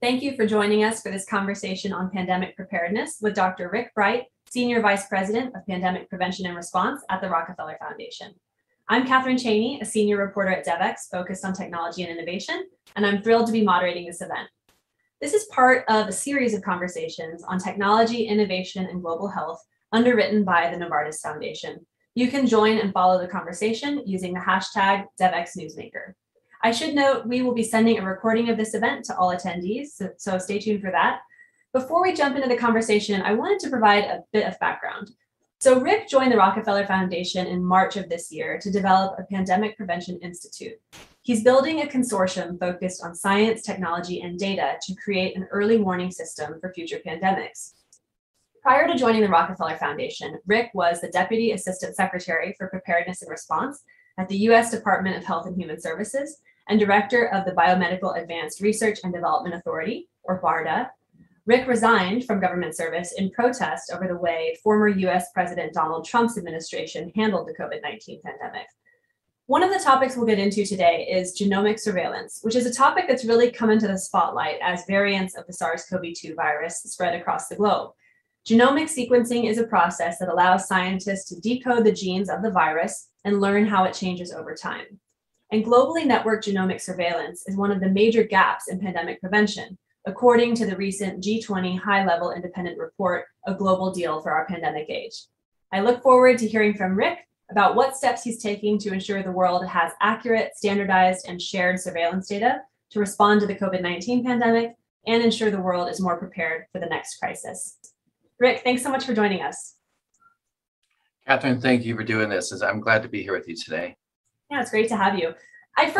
Thank you for joining us for this conversation on pandemic preparedness with Dr. Rick Bright, Senior Vice President of Pandemic Prevention and Response at the Rockefeller Foundation. I'm Catherine Cheney, a senior reporter at DevEx focused on technology and innovation, and I'm thrilled to be moderating this event. This is part of a series of conversations on technology, innovation, and global health underwritten by the Novartis Foundation. You can join and follow the conversation using the hashtag DevExNewsmaker. I should note we will be sending a recording of this event to all attendees, so stay tuned for that. Before we jump into the conversation, I wanted to provide a bit of background. So Rick joined the Rockefeller Foundation in March of this year to develop a Pandemic Prevention Institute. He's building a consortium focused on science, technology, and data to create an early warning system for future pandemics. Prior to joining the Rockefeller Foundation, Rick was the Deputy Assistant Secretary for Preparedness and Response at the U.S. Department of Health and Human Services and Director of the Biomedical Advanced Research and Development Authority, or BARDA. Rick resigned from government service in protest over the way former US President Donald Trump's administration handled the COVID-19 pandemic. One of the topics we'll get into today is genomic surveillance, which is a topic that's really come into the spotlight as variants of the SARS-CoV-2 virus spread across the globe. Genomic sequencing is a process that allows scientists to decode the genes of the virus and learn how it changes over time. And globally networked genomic surveillance is one of the major gaps in pandemic prevention, according to the recent G20 high-level independent report, A Global Deal for Our Pandemic Age. I look forward to hearing from Rick about what steps he's taking to ensure the world has accurate, standardized, and shared surveillance data to respond to the COVID-19 pandemic and ensure the world is more prepared for the next crisis. Rick, thanks so much for joining us. Catherine, thank you for doing this. I'm glad to be here with you today. Yeah, it's great to have you. I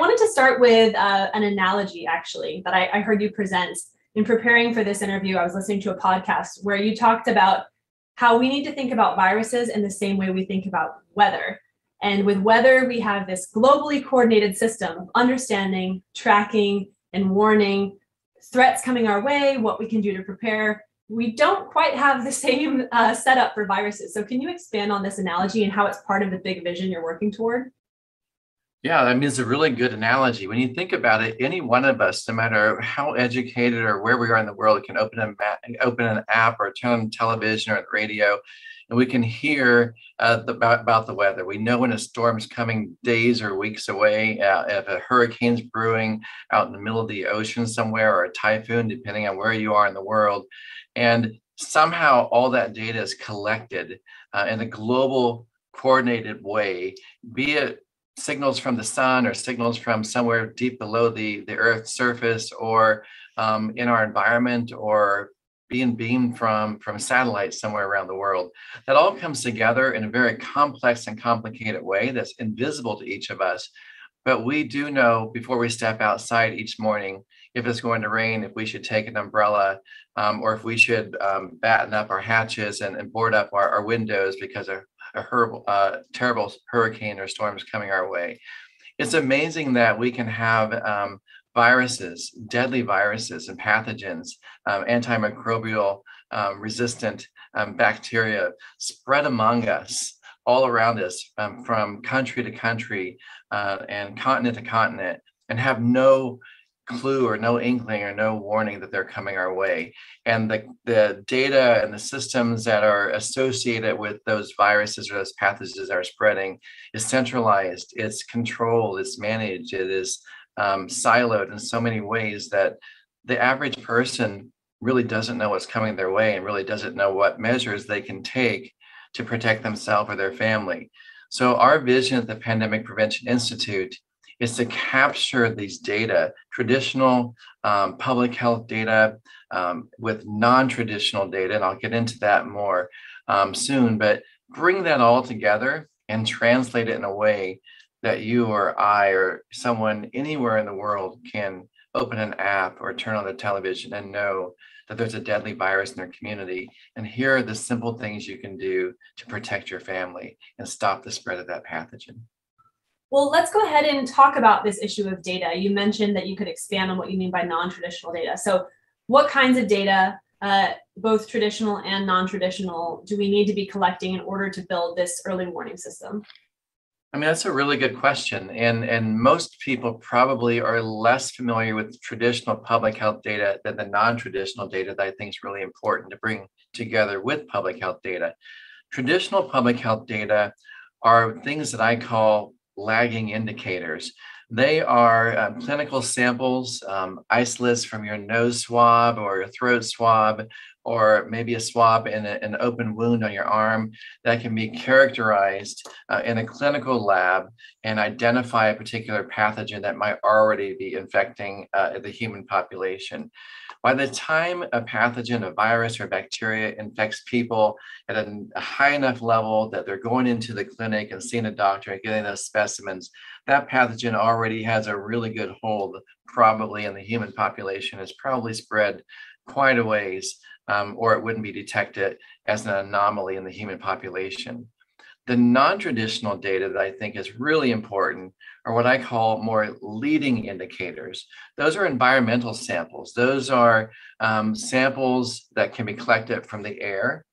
wanted to start with an analogy, actually, that I heard you present. In preparing for this interview, I was listening to a podcast where you talked about how we need to think about viruses in the same way we think about weather. And with weather, we have this globally coordinated system of understanding, tracking, and warning, threats coming our way, what we can do to prepare. We don't quite have the same setup for viruses. So can you expand on this analogy and how it's part of the big vision you're working toward? Yeah, I mean, it's a really good analogy. When you think about it, any one of us, no matter how educated or where we are in the world, can open an app or turn on television or the radio, and we can hear about the weather. We know when a storm's coming days or weeks away, if a hurricane's brewing out in the middle of the ocean somewhere, or a typhoon, depending on where you are in the world. And somehow all that data is collected in a global coordinated way, be it signals from the sun or signals from somewhere deep below the Earth's surface, or in our environment, or being beamed from satellites somewhere around the world. That all comes together in a very complex and complicated way that's invisible to each of us. But we do know before we step outside each morning if it's going to rain, if we should take an umbrella, or if we should batten up our hatches and board up our windows because of a terrible hurricane or storms coming our way. It's amazing that we can have viruses, deadly viruses and pathogens, antimicrobial resistant bacteria spread among us, all around us, from country to country and continent to continent, and have no clue or no inkling or no warning that they're coming our way. And the data and the systems that are associated with those viruses or those pathogens that are spreading is centralized, it's controlled, it's managed, it is siloed in so many ways that the average person really doesn't know what's coming their way and really doesn't know what measures they can take to protect themselves or their family. So our vision at the Pandemic Prevention Institute is to capture these data, traditional public health data with non-traditional data, and I'll get into that more soon, but bring that all together and translate it in a way that you or I or someone anywhere in the world can open an app or turn on the television and know that there's a deadly virus in their community. And here are the simple things you can do to protect your family and stop the spread of that pathogen. Well, let's go ahead and talk about this issue of data. You mentioned that you could expand on what you mean by non-traditional data. So what kinds of data, both traditional and non-traditional, do we need to be collecting in order to build this early warning system? I mean, that's a really good question. And most people probably are less familiar with traditional public health data than the non-traditional data that I think is really important to bring together with public health data. Traditional public health data are things that I call lagging indicators. They are clinical samples, isolates from your nose swab or your throat swab, or maybe a swab in an open wound on your arm that can be characterized in a clinical lab and identify a particular pathogen that might already be infecting the human population. By the time a pathogen, a virus or bacteria infects people at a high enough level that they're going into the clinic and seeing a doctor and getting those specimens, that pathogen already has a really good hold probably in the human population. It's probably spread quite a ways, or it wouldn't be detected as an anomaly in the human population. The non-traditional data that I think is really important are what I call more leading indicators. Those are environmental samples. Those are samples that can be collected from the air,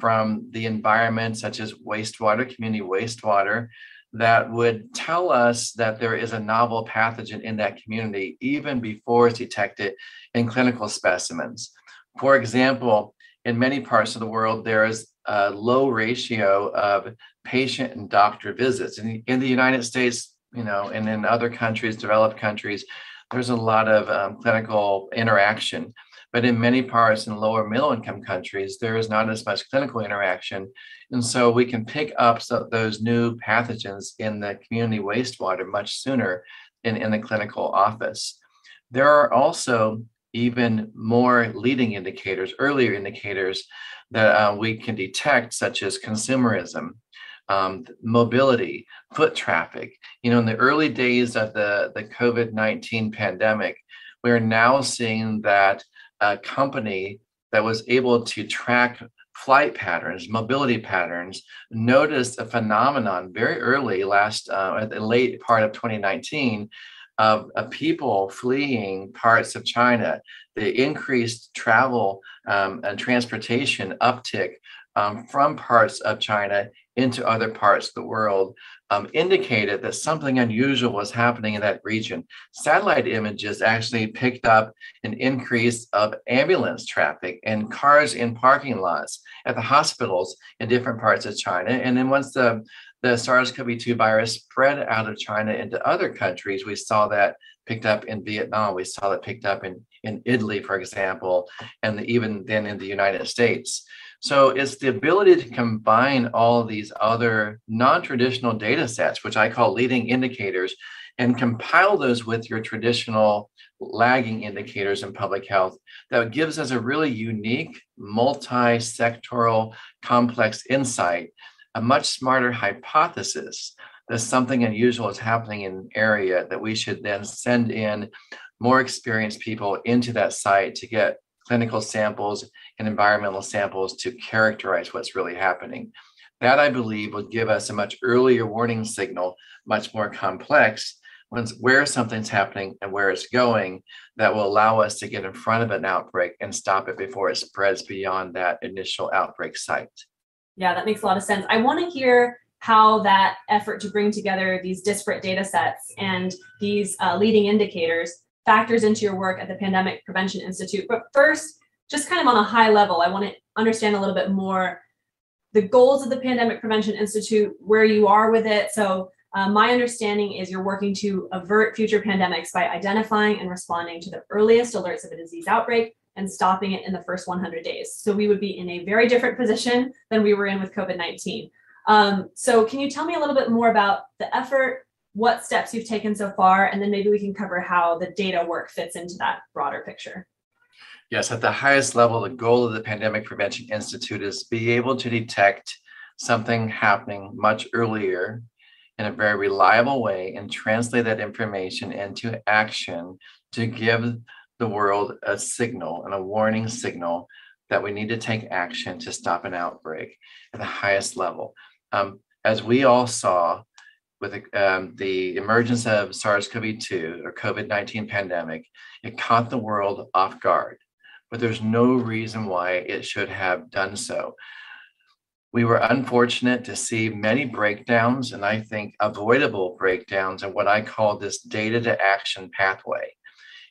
from the environment, such as wastewater, community wastewater, that would tell us that there is a novel pathogen in that community even before it's detected in clinical specimens. For example, in many parts of the world, there is a low ratio of patient and doctor visits. In the United States, and in other countries, developed countries, there's a lot of clinical interaction. But in many parts in lower middle income countries, there is not as much clinical interaction. And so we can pick up those new pathogens in the community wastewater much sooner in the clinical office. There are also even more leading indicators, earlier indicators that we can detect, such as consumerism, mobility, foot traffic. In the early days of the COVID-19 pandemic, we're now seeing that a company that was able to track flight patterns, mobility patterns, noticed a phenomenon very early at the late part of 2019 of people fleeing parts of China. The increased travel and transportation uptick from parts of China into other parts of the world indicated that something unusual was happening in that region. Satellite images actually picked up an increase of ambulance traffic and cars in parking lots at the hospitals in different parts of China. And then once the SARS-CoV-2 virus spread out of China into other countries, we saw that picked up in Vietnam. We saw that picked up in Italy, for example, and even then in the United States. So it's the ability to combine all of these other non-traditional data sets, which I call leading indicators, and compile those with your traditional lagging indicators in public health that gives us a really unique, multi-sectoral, complex insight, a much smarter hypothesis that something unusual is happening in an area that we should then send in more experienced people into that site to get clinical samples and environmental samples to characterize what's really happening. That, I believe, will give us a much earlier warning signal, much more complex, where something's happening and where it's going, that will allow us to get in front of an outbreak and stop it before it spreads beyond that initial outbreak site. Yeah, that makes a lot of sense. I want to hear how that effort to bring together these disparate data sets and these leading indicators factors into your work at the Pandemic Prevention Institute. But first, just kind of on a high level, I want to understand a little bit more the goals of the Pandemic Prevention Institute, where you are with it. So my understanding is you're working to avert future pandemics by identifying and responding to the earliest alerts of a disease outbreak and stopping it in the first 100 days. So we would be in a very different position than we were in with COVID-19. So can you tell me a little bit more about the effort, what steps you've taken so far, and then maybe we can cover how the data work fits into that broader picture? Yes, at the highest level, the goal of the Pandemic Prevention Institute is to be able to detect something happening much earlier in a very reliable way and translate that information into action to give the world a signal and a warning signal that we need to take action to stop an outbreak at the highest level. As we all saw with the emergence of SARS-CoV-2 or COVID-19 pandemic, it caught the world off guard, but there's no reason why it should have done so. We were unfortunate to see many breakdowns, and I think avoidable breakdowns, in what I call this data to action pathway.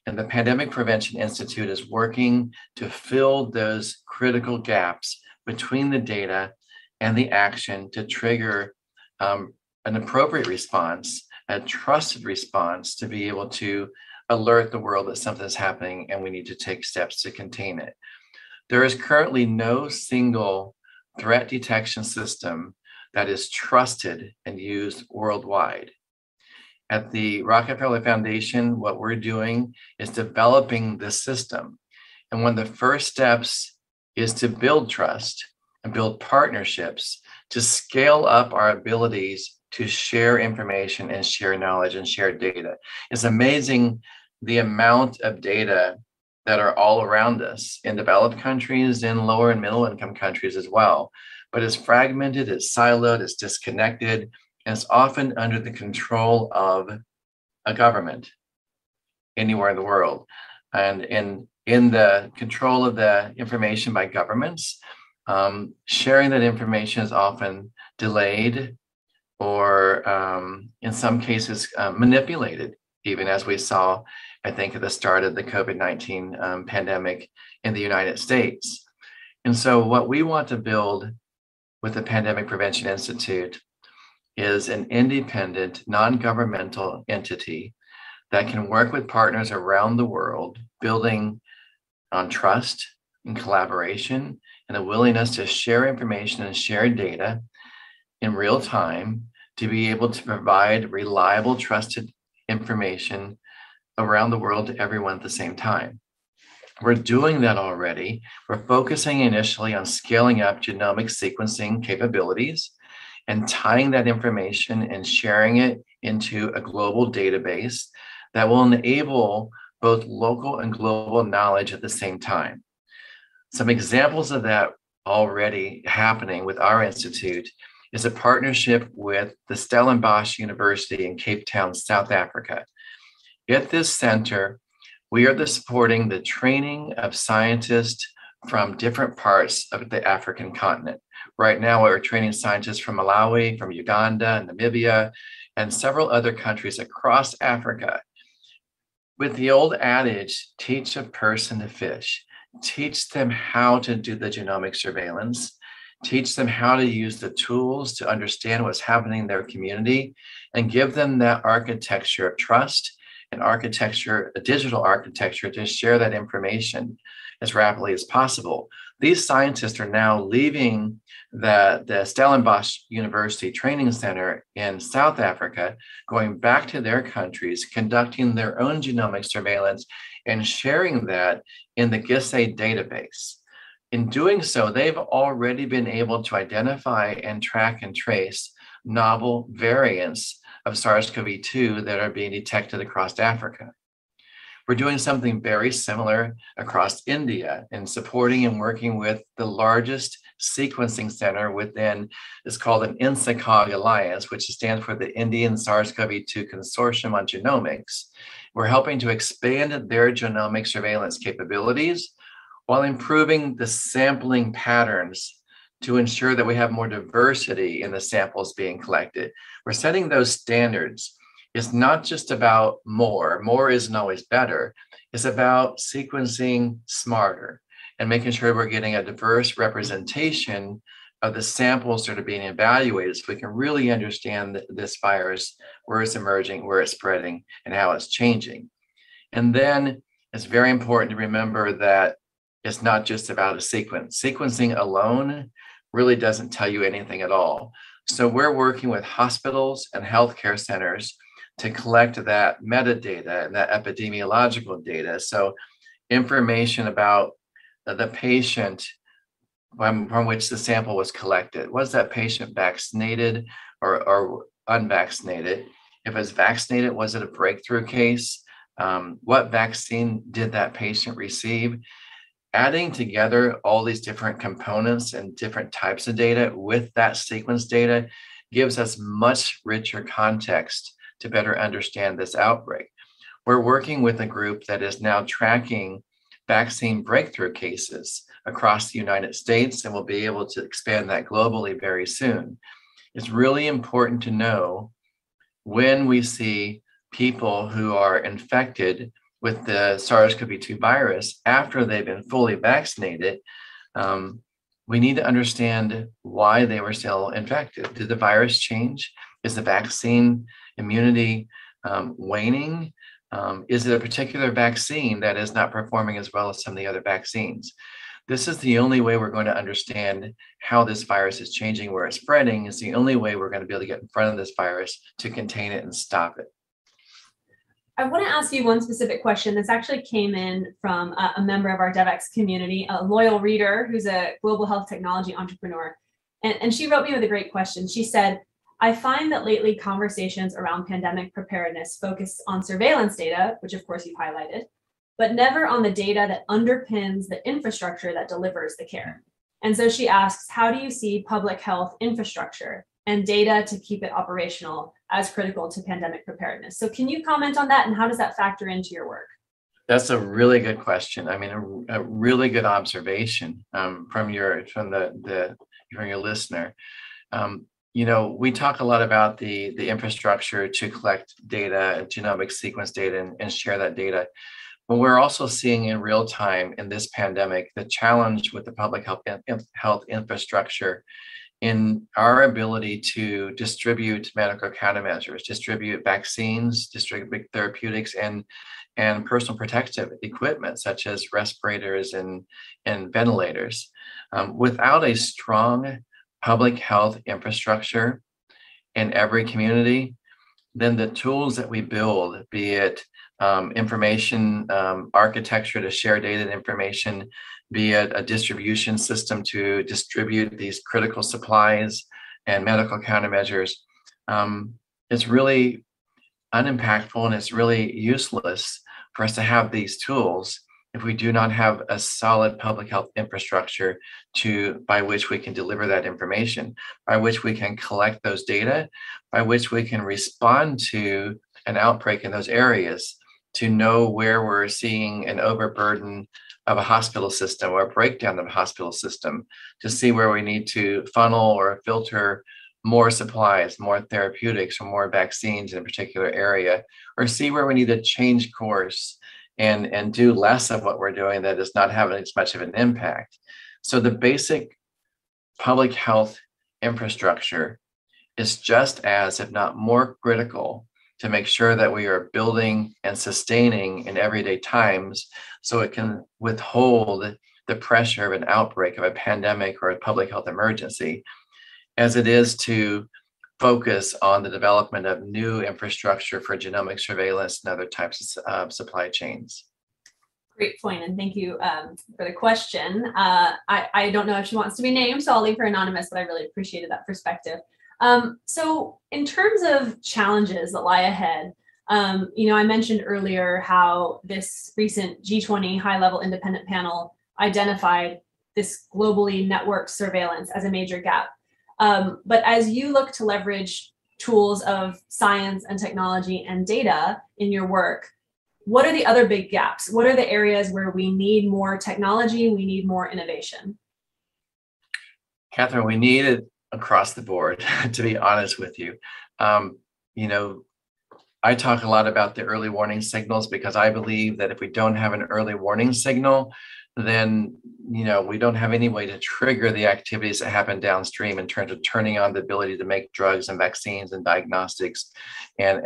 And the Pandemic Prevention Institute is working to fill those critical gaps between the data and the action to trigger an appropriate response, a trusted response, to be able to alert the world that something's happening and we need to take steps to contain it. There is currently no single threat detection system that is trusted and used worldwide. At the Rockefeller Foundation, what we're doing is developing this system. And one of the first steps is to build trust and build partnerships to scale up our abilities to share information and share knowledge and share data. It's amazing the amount of data that are all around us in developed countries, in lower and middle income countries as well. But it's fragmented, it's siloed, it's disconnected, and it's often under the control of a government anywhere in the world. And in the control of the information by governments, sharing that information is often delayed or in some cases manipulated, even as we saw, I think, at the start of the COVID-19 pandemic in the United States. And so what we want to build with the Pandemic Prevention Institute is an independent, non-governmental entity that can work with partners around the world, building on trust and collaboration and a willingness to share information and share data in real time to be able to provide reliable, trusted information around the world to everyone at the same time. We're doing that already. We're focusing initially on scaling up genomic sequencing capabilities and tying that information and sharing it into a global database that will enable both local and global knowledge at the same time. Some examples of that already happening with our institute is a partnership with the Stellenbosch University in Cape Town, South Africa. At this center, we are supporting the training of scientists from different parts of the African continent. Right now, we're training scientists from Malawi, from Uganda, Namibia, and several other countries across Africa. With the old adage, teach a person to fish, teach them how to do the genomic surveillance, teach them how to use the tools to understand what's happening in their community, and give them that architecture of trust, an architecture, a digital architecture, to share that information as rapidly as possible. These scientists are now leaving the Stellenbosch University Training Center in South Africa, going back to their countries, conducting their own genomic surveillance and sharing that in the GISAID database. In doing so, they've already been able to identify and track and trace novel variants of SARS-CoV-2 that are being detected across Africa. We're doing something very similar across India in supporting and working with the largest sequencing center within, it's called an INSACOG Alliance, which stands for the Indian SARS-CoV-2 Consortium on Genomics. We're helping to expand their genomic surveillance capabilities while improving the sampling patterns to ensure that we have more diversity in the samples being collected. We're setting those standards. It's not just about more. More isn't always better. It's about sequencing smarter and making sure we're getting a diverse representation of the samples that are being evaluated so we can really understand this virus, where it's emerging, where it's spreading, and how it's changing. And then it's very important to remember that it's not just about a sequence. Sequencing alone really doesn't tell you anything at all. So we're working with hospitals and healthcare centers to collect that metadata and that epidemiological data. So information about the patient from which the sample was collected. Was that patient vaccinated or unvaccinated? If it was vaccinated, was it a breakthrough case? What vaccine did that patient receive? Adding together all these different components and different types of data with that sequence data gives us much richer context to better understand this outbreak. We're working with a group that is now tracking vaccine breakthrough cases across the United States, and we'll be able to expand that globally very soon. It's really important to know when we see people who are infected with the SARS-CoV-2 virus after they've been fully vaccinated, we need to understand why they were still infected. Did the virus change? Is the vaccine immunity waning? Is it a particular vaccine that is not performing as well as some of the other vaccines? This is the only way we're going to understand how this virus is changing, where it's spreading. It's the only way we're going to be able to get in front of this virus to contain it and stop it. I want to ask you one specific question. This actually came in from a member of our DevEx community, a loyal reader who's a global health technology entrepreneur. And she wrote me with a great question. She said, I find that lately conversations around pandemic preparedness focus on surveillance data, which of course you've highlighted, but never on the data that underpins the infrastructure that delivers the care. And so she asks, how do you see public health infrastructure and data to keep it operational as critical to pandemic preparedness? So can you comment on that, and how does that factor into your work? That's a really good question. I mean, a really good observation from your listener. You know, we talk a lot about the infrastructure to collect data, genomic sequence data, and share that data. But we're also seeing in real time in this pandemic, the challenge with the public health infrastructure in our ability to distribute medical countermeasures, distribute vaccines, distribute therapeutics, and personal protective equipment such as respirators and ventilators. Without a strong public health infrastructure in every community, then the tools that we build, be it information architecture to share data and information, be it a distribution system to distribute these critical supplies and medical countermeasures, it's really unimpactful and it's really useless for us to have these tools if we do not have a solid public health infrastructure by which we can deliver that information, by which we can collect those data, by which we can respond to an outbreak in those areas, to know where we're seeing an overburden of a hospital system or a breakdown of a hospital system, to see where we need to funnel or filter more supplies, more therapeutics, or more vaccines in a particular area, or see where we need to change course and do less of what we're doing that is not having as much of an impact. So the basic public health infrastructure is just as, if not more, critical to make sure that we are building and sustaining in everyday times so it can withhold the pressure of an outbreak of a pandemic or a public health emergency, as it is to focus on the development of new infrastructure for genomic surveillance and other types of supply chains. Great point, and thank you for the question. I don't know if she wants to be named, so I'll leave her anonymous, but I really appreciated that perspective. So in terms of challenges that lie ahead, you know, I mentioned earlier how this recent G20 high-level independent panel identified this globally networked surveillance as a major gap. But as you look to leverage tools of science and technology and data in your work, what are the other big gaps? What are the areas where we need more technology, we need more innovation? Catherine, we need it across the board, to be honest with you. You know, I talk a lot about the early warning signals because I believe that if we don't have an early warning signal, then, you know, we don't have any way to trigger the activities that happen downstream in terms of turning on the ability to make drugs and vaccines and diagnostics and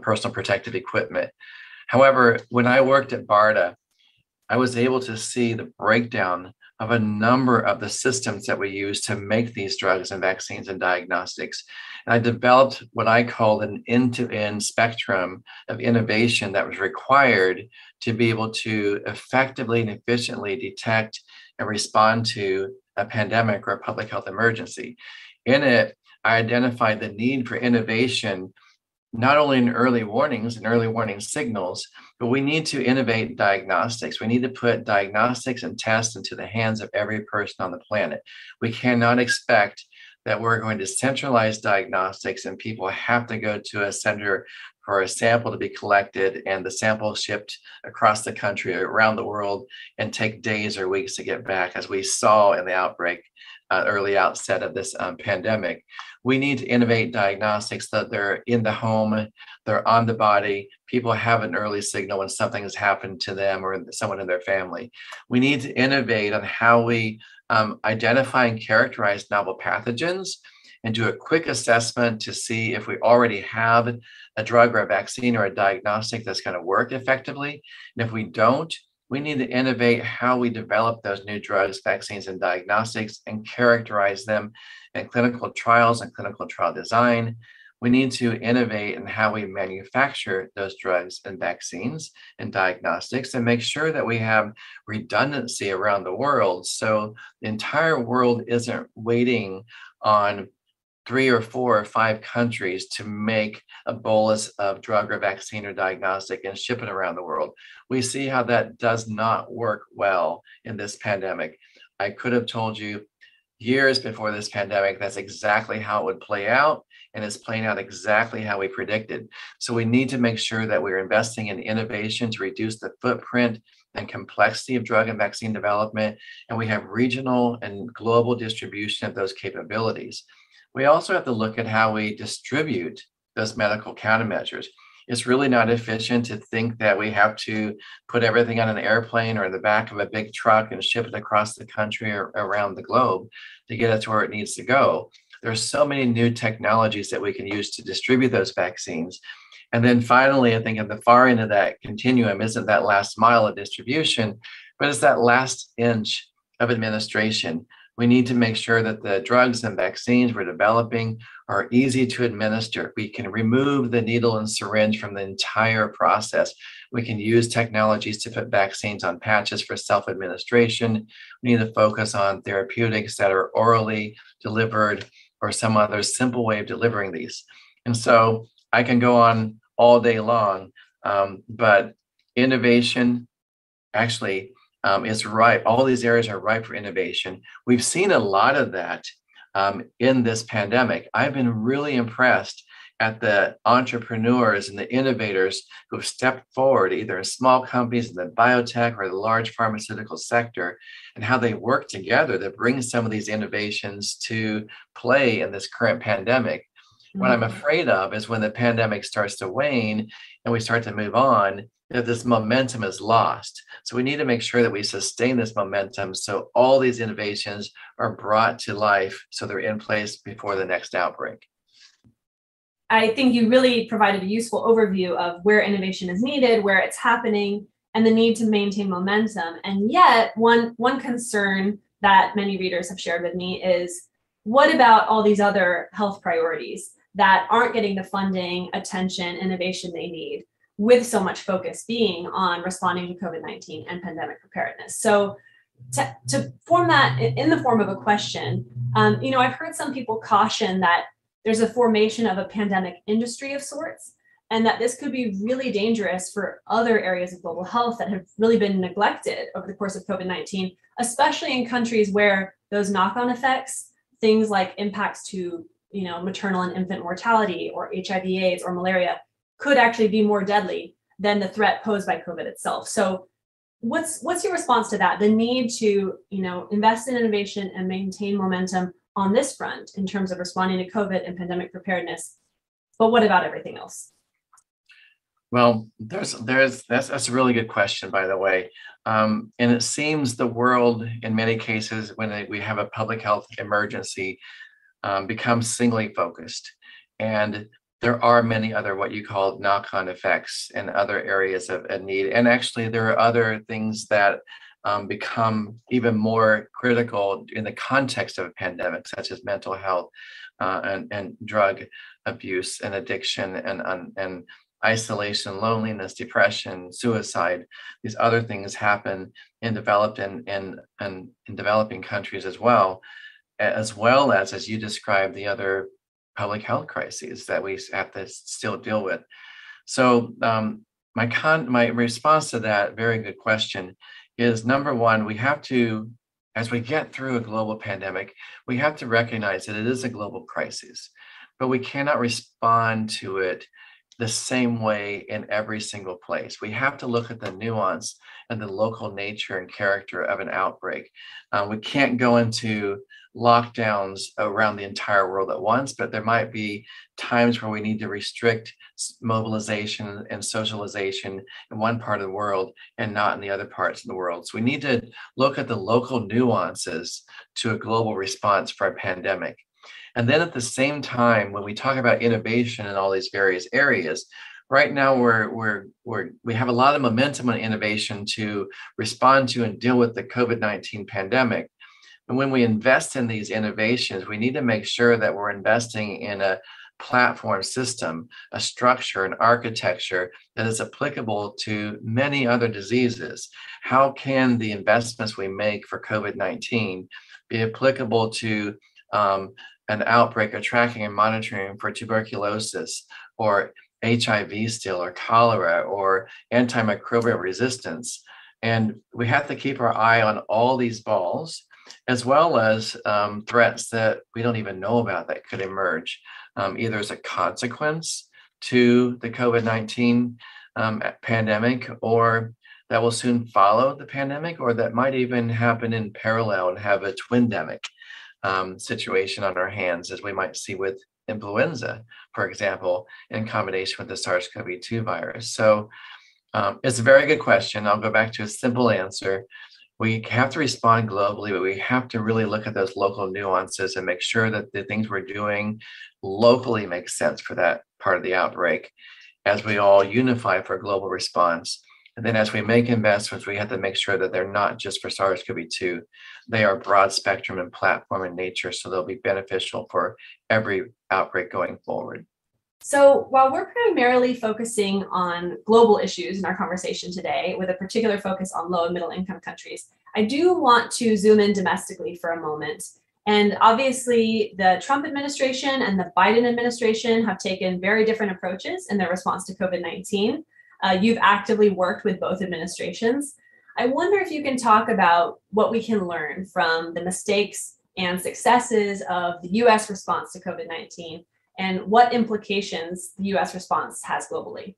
personal protective equipment. However, when I worked at BARDA, I was able to see the breakdown of a number of the systems that we use to make these drugs and vaccines and diagnostics. And I developed what I called an end-to-end spectrum of innovation that was required to be able to effectively and efficiently detect and respond to a pandemic or a public health emergency. In it, I identified the need for innovation, not only in early warnings and early warning signals, but we need to innovate diagnostics. We need to put diagnostics and tests into the hands of every person on the planet. We cannot expect that we're going to centralize diagnostics and people have to go to a center for a sample to be collected and the sample shipped across the country or around the world and take days or weeks to get back, as we saw in the outbreak, early outset of this pandemic. We need to innovate diagnostics that they're in the home, they're on the body, people have an early signal when something has happened to them or someone in their family. We need to innovate on how we identify and characterize novel pathogens and do a quick assessment to see if we already have a drug or a vaccine or a diagnostic that's going to work effectively. And if we don't, we need to innovate how we develop those new drugs, vaccines, and diagnostics and characterize them in clinical trials and clinical trial design. We need to innovate in how we manufacture those drugs and vaccines and diagnostics and make sure that we have redundancy around the world, so the entire world isn't waiting on 3 or 4 or 5 countries to make a bolus of drug or vaccine or diagnostic and ship it around the world. We see how that does not work well in this pandemic. I could have told you years before this pandemic, that's exactly how it would play out, and it's playing out exactly how we predicted. So we need to make sure that we're investing in innovation to reduce the footprint and complexity of drug and vaccine development, and we have regional and global distribution of those capabilities. We also have to look at how we distribute those medical countermeasures. It's really not efficient to think that we have to put everything on an airplane or in the back of a big truck and ship it across the country or around the globe to get it to where it needs to go. There's so many new technologies that we can use to distribute those vaccines. And then finally, I think at the far end of that continuum isn't that last mile of distribution, but it's that last inch of administration. We need to make sure that the drugs and vaccines we're developing are easy to administer. We can remove the needle and syringe from the entire process. We can use technologies to put vaccines on patches for self-administration. We need to focus on therapeutics that are orally delivered or some other simple way of delivering these. And so I can go on all day long, but innovation actually is ripe. All these areas are ripe for innovation. We've seen a lot of that in this pandemic. I've been really impressed at the entrepreneurs and the innovators who have stepped forward, either in small companies in the biotech or the large pharmaceutical sector, and how they work together to bring some of these innovations to play in this current pandemic. What I'm afraid of is when the pandemic starts to wane and we start to move on, that this momentum is lost. So we need to make sure that we sustain this momentum so all these innovations are brought to life so they're in place before the next outbreak. I think you really provided a useful overview of where innovation is needed, where it's happening, and the need to maintain momentum. And yet, one concern that many readers have shared with me is, what about all these other health priorities that aren't getting the funding, attention, innovation they need, with so much focus being on responding to COVID-19 and pandemic preparedness? So to form that in the form of a question, I've heard some people caution that there's a formation of a pandemic industry of sorts, and that this could be really dangerous for other areas of global health that have really been neglected over the course of COVID-19, especially in countries where those knock-on effects, things like impacts to maternal and infant mortality or HIV/AIDS or malaria, could actually be more deadly than the threat posed by COVID itself. So what's your response to that? The need to invest in innovation and maintain momentum on this front in terms of responding to COVID and pandemic preparedness, but what about everything else? Well, that's a really good question, by the way. And it seems the world, in many cases, when we have a public health emergency, becomes singly focused. And there are many other what you call knock-on effects and other areas of need. And actually, there are other things that become even more critical in the context of a pandemic, such as mental health and drug abuse and addiction and isolation, loneliness, depression, suicide. These other things happen in developed and in developing countries as well as you described, the other public health crises that we have to still deal with. So my response to that very good question is, number one, we have to as we get through a global pandemic, we have to recognize that it is a global crisis, but we cannot respond to it the same way in every single place. We have to look at the nuance and the local nature and character of an outbreak. We can't go into lockdowns around the entire world at once, but there might be times where we need to restrict mobilization and socialization in one part of the world and not in the other parts of the world. So we need to look at the local nuances to a global response for a pandemic. And then at the same time, when we talk about innovation in all these various areas, right now we have a lot of momentum on innovation to respond to and deal with the COVID-19 pandemic. And when we invest in these innovations, we need to make sure that we're investing in a platform system, a structure, an architecture that is applicable to many other diseases. How can the investments we make for COVID-19 be applicable to an outbreak or tracking and monitoring for tuberculosis or HIV still, or cholera, or antimicrobial resistance? And we have to keep our eye on all these balls, as well as threats that we don't even know about that could emerge, either as a consequence to the COVID-19 pandemic, or that will soon follow the pandemic, or that might even happen in parallel and have a twindemic situation on our hands, as we might see with influenza, for example, in combination with the SARS-CoV-2 virus. So it's a very good question. I'll go back to a simple answer. We have to respond globally, but we have to really look at those local nuances and make sure that the things we're doing locally make sense for that part of the outbreak as we all unify for a global response. And then as we make investments, we have to make sure that they're not just for SARS-CoV-2. They are broad spectrum and platform in nature, so they'll be beneficial for every outbreak going forward. So while we're primarily focusing on global issues in our conversation today, with a particular focus on low and middle income countries, I do want to zoom in domestically for a moment. And obviously, the Trump administration and the Biden administration have taken very different approaches in their response to COVID-19. You've actively worked with both administrations. I wonder if you can talk about what we can learn from the mistakes and successes of the US response to COVID-19 and what implications the US response has globally.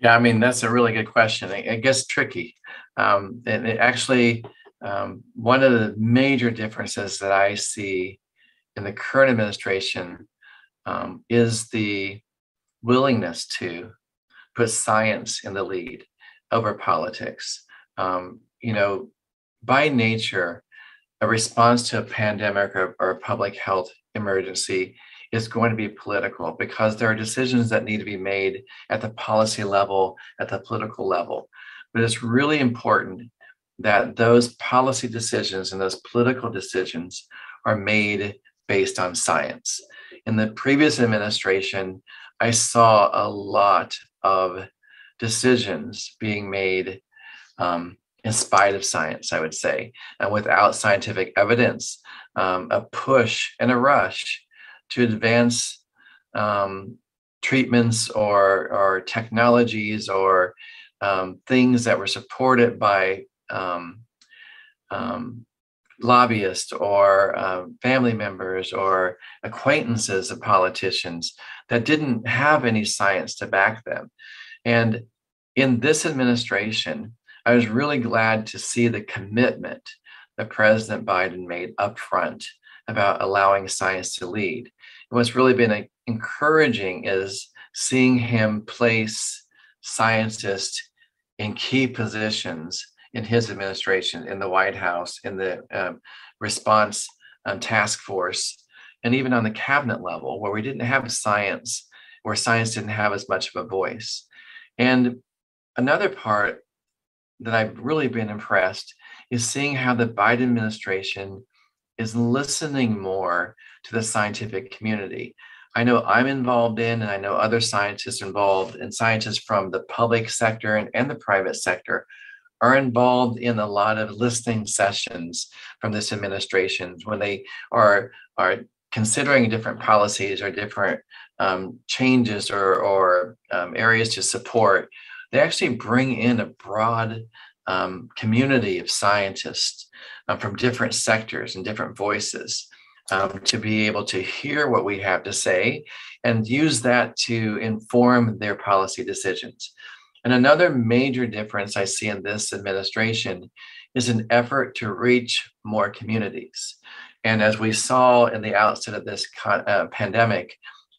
Yeah, I mean, that's a really good question. I guess tricky. And it actually, one of the major differences that I see in the current administration is the willingness to put science in the lead over politics. You know, by nature, a response to a pandemic or a public health emergency is going to be political, because there are decisions that need to be made at the policy level, at the political level. But it's really important that those policy decisions and those political decisions are made based on science. In the previous administration, I saw a lot of decisions being made in spite of science, I would say, and without scientific evidence, a push and a rush to advance treatments or technologies or things that were supported by lobbyists or family members or acquaintances of politicians that didn't have any science to back them. And in this administration, I was really glad to see the commitment that President Biden made up front about allowing science to lead. And what's really been encouraging is seeing him place scientists in key positions in his administration, in the White House, in the response task force, and even on the cabinet level, where we didn't have science, where science didn't have as much of a voice. And another part that I've really been impressed is seeing how the Biden administration is listening more to the scientific community. I know I'm involved in, and I know other scientists involved, and scientists from the public sector and the private sector are involved in a lot of listening sessions from this administration when they are considering different policies or different changes or areas to support. They actually bring in a broad community of scientists from different sectors and different voices to be able to hear what we have to say and use that to inform their policy decisions. And another major difference I see in this administration is an effort to reach more communities. And as we saw in the outset of this pandemic,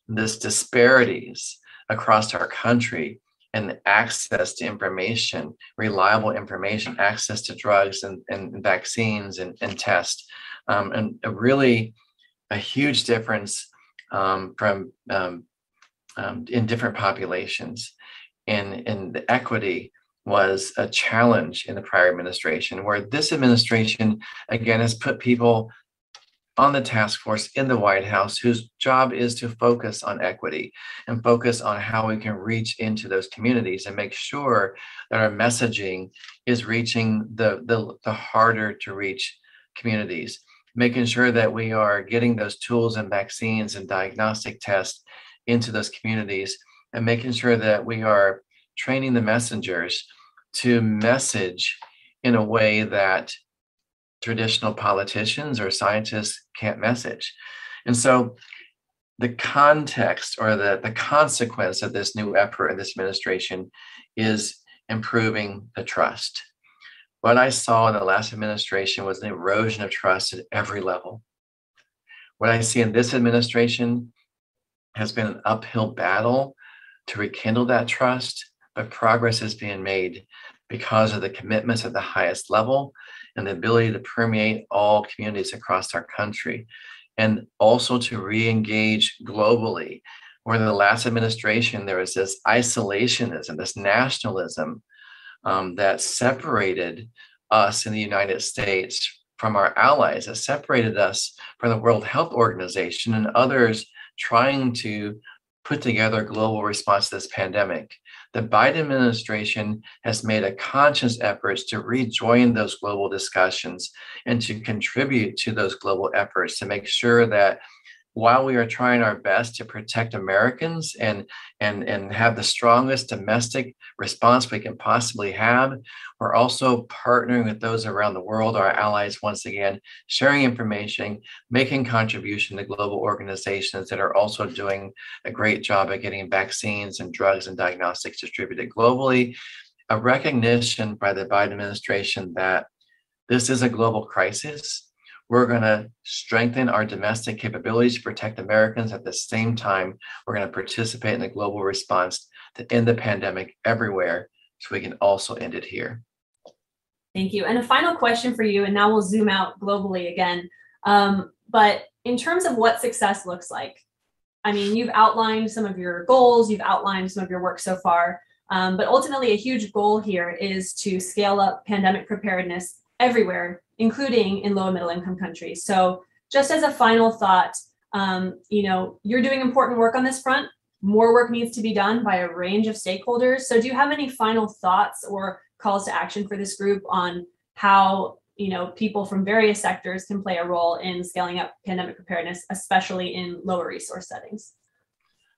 this disparities across our country and access to information, reliable information, access to drugs and vaccines and tests, and really a huge difference in different populations. And the equity was a challenge in the prior administration, where this administration, again, has put people on the task force in the White House whose job is to focus on equity and focus on how we can reach into those communities and make sure that our messaging is reaching the harder to reach communities, making sure that we are getting those tools and vaccines and diagnostic tests into those communities, and making sure that we are training the messengers to message in a way that traditional politicians or scientists can't message. And so the context or the consequence of this new effort in this administration is improving the trust. What I saw in the last administration was an erosion of trust at every level. What I see in this administration has been an uphill battle to rekindle that trust, but progress is being made because of the commitments at the highest level and the ability to permeate all communities across our country, and also to re-engage globally, where in the last administration, there was this isolationism, this nationalism that separated us in the United States from our allies, that separated us from the World Health Organization and others trying to put together a global response to this pandemic. The Biden administration has made a conscious effort to rejoin those global discussions and to contribute to those global efforts to make sure that while we are trying our best to protect Americans and have the strongest domestic response we can possibly have, we're also partnering with those around the world, our allies, once again, sharing information, making contribution to global organizations that are also doing a great job at getting vaccines and drugs and diagnostics distributed globally. A recognition by the Biden administration that this is a global crisis. We're going to strengthen our domestic capabilities to protect Americans. At the same time, we're going to participate in the global response to end the pandemic everywhere, so we can also end it here. Thank you. And a final question for you, and now we'll zoom out globally again. But in terms of what success looks like, I mean, you've outlined some of your goals, you've outlined some of your work so far, but ultimately a huge goal here is to scale up pandemic preparedness everywhere, including in low and middle income countries. So just as a final thought, you know, you're doing important work on this front. More work needs to be done by a range of stakeholders. So do you have any final thoughts or calls to action for this group on how, you know, people from various sectors can play a role in scaling up pandemic preparedness, especially in lower resource settings?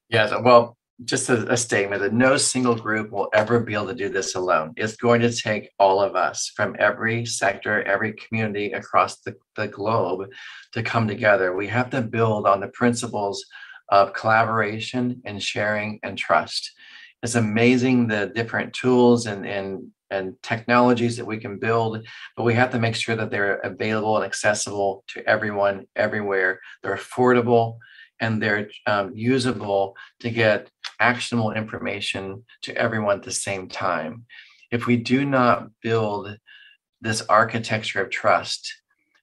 Yes, well, just a statement that no single group will ever be able to do this alone. It's going to take all of us from every sector, every community across the globe to come together. We have to build on the principles of collaboration and sharing and trust. It's amazing the different tools and technologies that we can build, but we have to make sure that they're available and accessible to everyone, everywhere. They're affordable and they're usable to get actionable information to everyone at the same time. If we do not build this architecture of trust,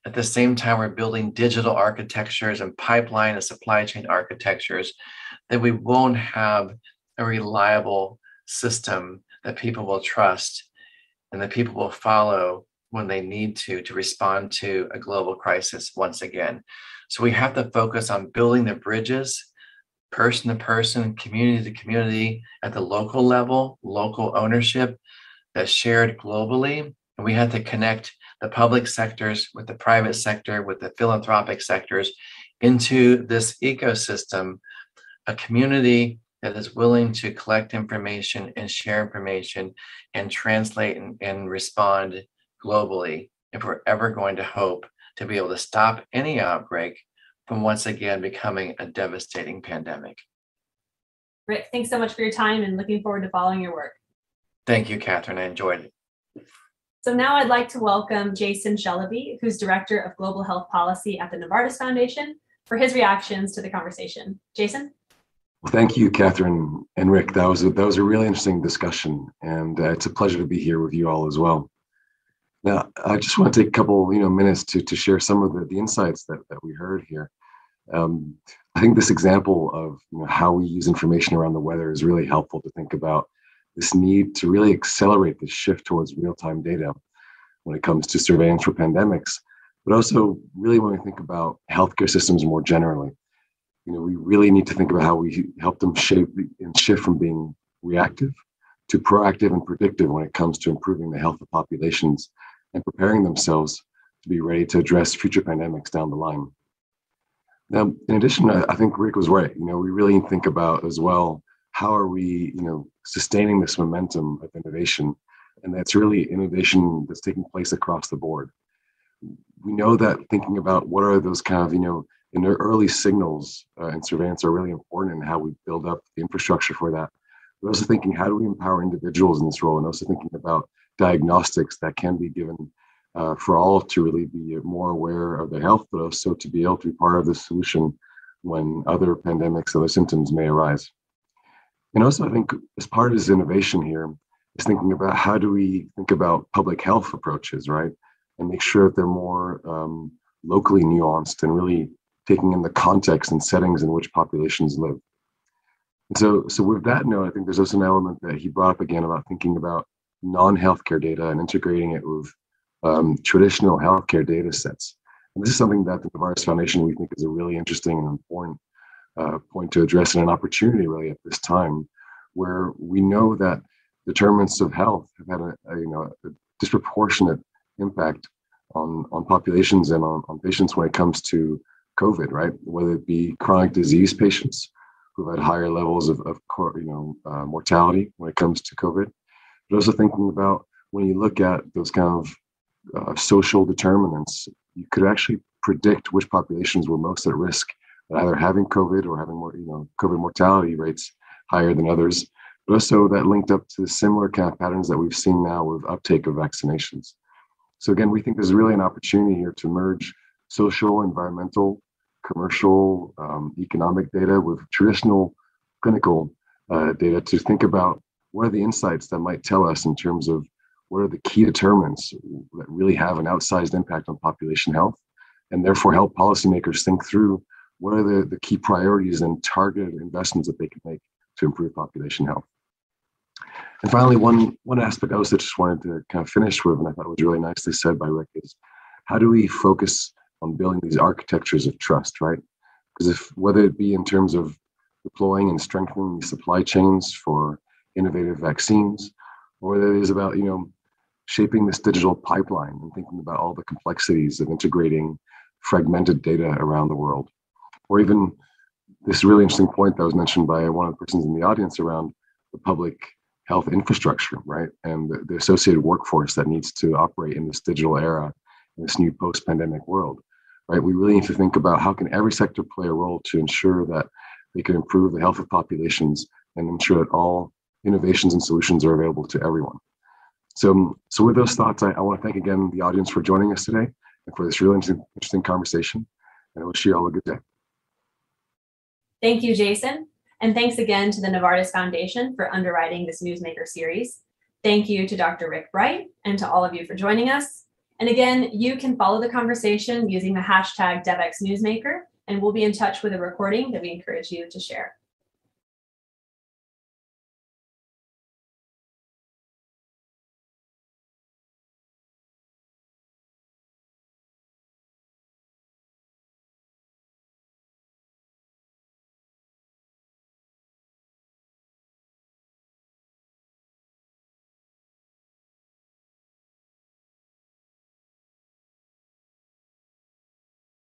at the same time we're building digital architectures and pipeline and supply chain architectures, then we won't have a reliable system that people will trust and that people will follow when they need to respond to a global crisis once again. So we have to focus on building the bridges, person to person, community to community, at the local level, local ownership that's shared globally. And we have to connect the public sectors with the private sector, with the philanthropic sectors into this ecosystem, a community that is willing to collect information and share information and translate and respond globally if we're ever going to hope to be able to stop any outbreak from once again becoming a devastating pandemic. Rick, thanks so much for your time and looking forward to following your work. Thank you, Catherine. I enjoyed it. So now I'd like to welcome Jason Shalaby, who's Director of Global Health Policy at the Novartis Foundation, for his reactions to the conversation. Jason? Well, thank you, Catherine and Rick. That was a really interesting discussion, and it's a pleasure to be here with you all as well. Now, I just want to take a couple minutes to share some of the insights that we heard here. I think this example of how we use information around the weather is really helpful to think about this need to really accelerate the shift towards real-time data when it comes to surveillance for pandemics, but also really when we think about healthcare systems more generally. We really need to think about how we help them shape and shift from being reactive to proactive and predictive when it comes to improving the health of populations and preparing themselves to be ready to address future pandemics down the line. Now, in addition, I think Rick was right. We really need to think about as well, how are we, sustaining this momentum of innovation? And that's really innovation that's taking place across the board. We know that thinking about what are those kind of, in their early signals and surveillance are really important in how we build up the infrastructure for that. We're also thinking, how do we empower individuals in this role? And also thinking about diagnostics that can be given for all to really be more aware of their health, but also to be able to be part of the solution when other pandemics, other symptoms may arise. And also, I think as part of this innovation here is thinking about how do we think about public health approaches, right? And make sure that they're more locally nuanced and really taking in the context and settings in which populations live. And so with that note, I think there's also an element that he brought up again about thinking about non-healthcare data and integrating it with traditional healthcare data sets. And this is something that the Novartis Foundation, we think, is a really interesting and important point to address, and an opportunity really at this time, where we know that determinants of health have had a disproportionate impact on populations and on patients when it comes to COVID, right? Whether it be chronic disease patients who've had higher levels of mortality when it comes to COVID, but also thinking about when you look at those kind of social determinants, you could actually predict which populations were most at risk, either having COVID or having more, COVID mortality rates higher than others, but also that linked up to similar kind of patterns that we've seen now with uptake of vaccinations. So again, we think there's really an opportunity here to merge social, environmental, commercial, economic data with traditional clinical data to think about what are the insights that might tell us in terms of what are the key determinants that really have an outsized impact on population health, and therefore help policymakers think through what are the key priorities and targeted investments that they can make to improve population health. And finally, one aspect I also just wanted to kind of finish with, and I thought was really nicely said by Rick, is how do we focus on building these architectures of trust, right? Because whether it be in terms of deploying and strengthening these supply chains for innovative vaccines, or whether it is about, shaping this digital pipeline and thinking about all the complexities of integrating fragmented data around the world. Or even this really interesting point that was mentioned by one of the persons in the audience around the public health infrastructure, right? And the associated workforce that needs to operate in this digital era, in this new post-pandemic world, right? We really need to think about how can every sector play a role to ensure that they can improve the health of populations and ensure that all innovations and solutions are available to everyone. So with those thoughts, I want to thank again the audience for joining us today and for this really interesting conversation. And I wish you all a good day. Thank you, Jason. And thanks again to the Novartis Foundation for underwriting this Newsmaker series. Thank you to Dr. Rick Bright and to all of you for joining us. And again, you can follow the conversation using the hashtag DevExNewsmaker, and we'll be in touch with a recording that we encourage you to share.